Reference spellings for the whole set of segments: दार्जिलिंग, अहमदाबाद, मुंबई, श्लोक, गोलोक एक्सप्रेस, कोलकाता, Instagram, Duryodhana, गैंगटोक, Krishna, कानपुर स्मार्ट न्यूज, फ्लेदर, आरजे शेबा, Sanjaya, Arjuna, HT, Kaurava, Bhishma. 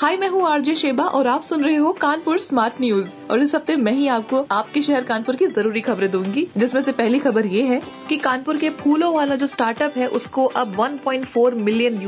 हाय, मैं हूँ आरजे शेबा और आप सुन रहे हो कानपुर स्मार्ट न्यूज। और इस हफ्ते मैं ही आपको आपके शहर कानपुर की जरूरी खबरें दूंगी, जिसमें से पहली खबर ये है कि कानपुर के फूलों वाला जो स्टार्टअप है उसको अब $1.4 मिलियन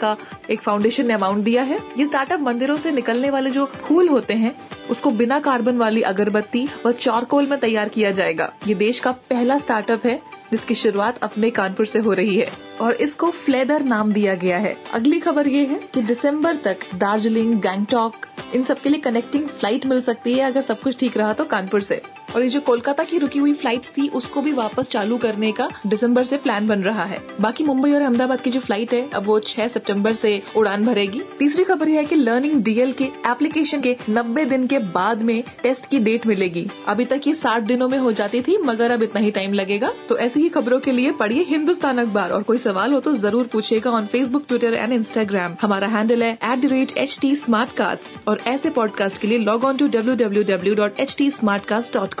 का एक फाउंडेशन ने अमाउंट दिया है। ये स्टार्टअप मंदिरों से निकलने वाले जो फूल होते हैं उसको बिना कार्बन वाली अगरबत्ती व चारकोल में तैयार किया जाएगा। ये देश का पहला स्टार्टअप है जिसकी शुरुआत अपने कानपुर से हो रही है और इसको फ्लेदर नाम दिया गया है। अगली खबर ये है कि दिसंबर तक दार्जिलिंग, गैंगटोक, इन सब के लिए कनेक्टिंग फ्लाइट मिल सकती है अगर सब कुछ ठीक रहा तो कानपुर से। और ये जो कोलकाता की रुकी हुई फ्लाइट्स थी उसको भी वापस चालू करने का दिसंबर से प्लान बन रहा है। बाकी मुंबई और अहमदाबाद की जो फ्लाइट है अब वो 6 सितंबर से उड़ान भरेगी। तीसरी खबर यह है कि लर्निंग DeL के एप्लीकेशन के 90 दिन के बाद में टेस्ट की डेट मिलेगी। अभी तक ये 60 दिनों में हो जाती थी मगर अब इतना ही टाइम लगेगा। तो ऐसी ही खबरों के लिए पढ़िए हिंदुस्तान अखबार और कोई सवाल हो तो जरूर पूछेगा on Facebook, Twitter and Instagram। हमारा हैंडल है @HT स्मार्टकास्ट और ऐसे पॉडकास्ट के लिए लॉग ऑन टू www.htsmartcast.com।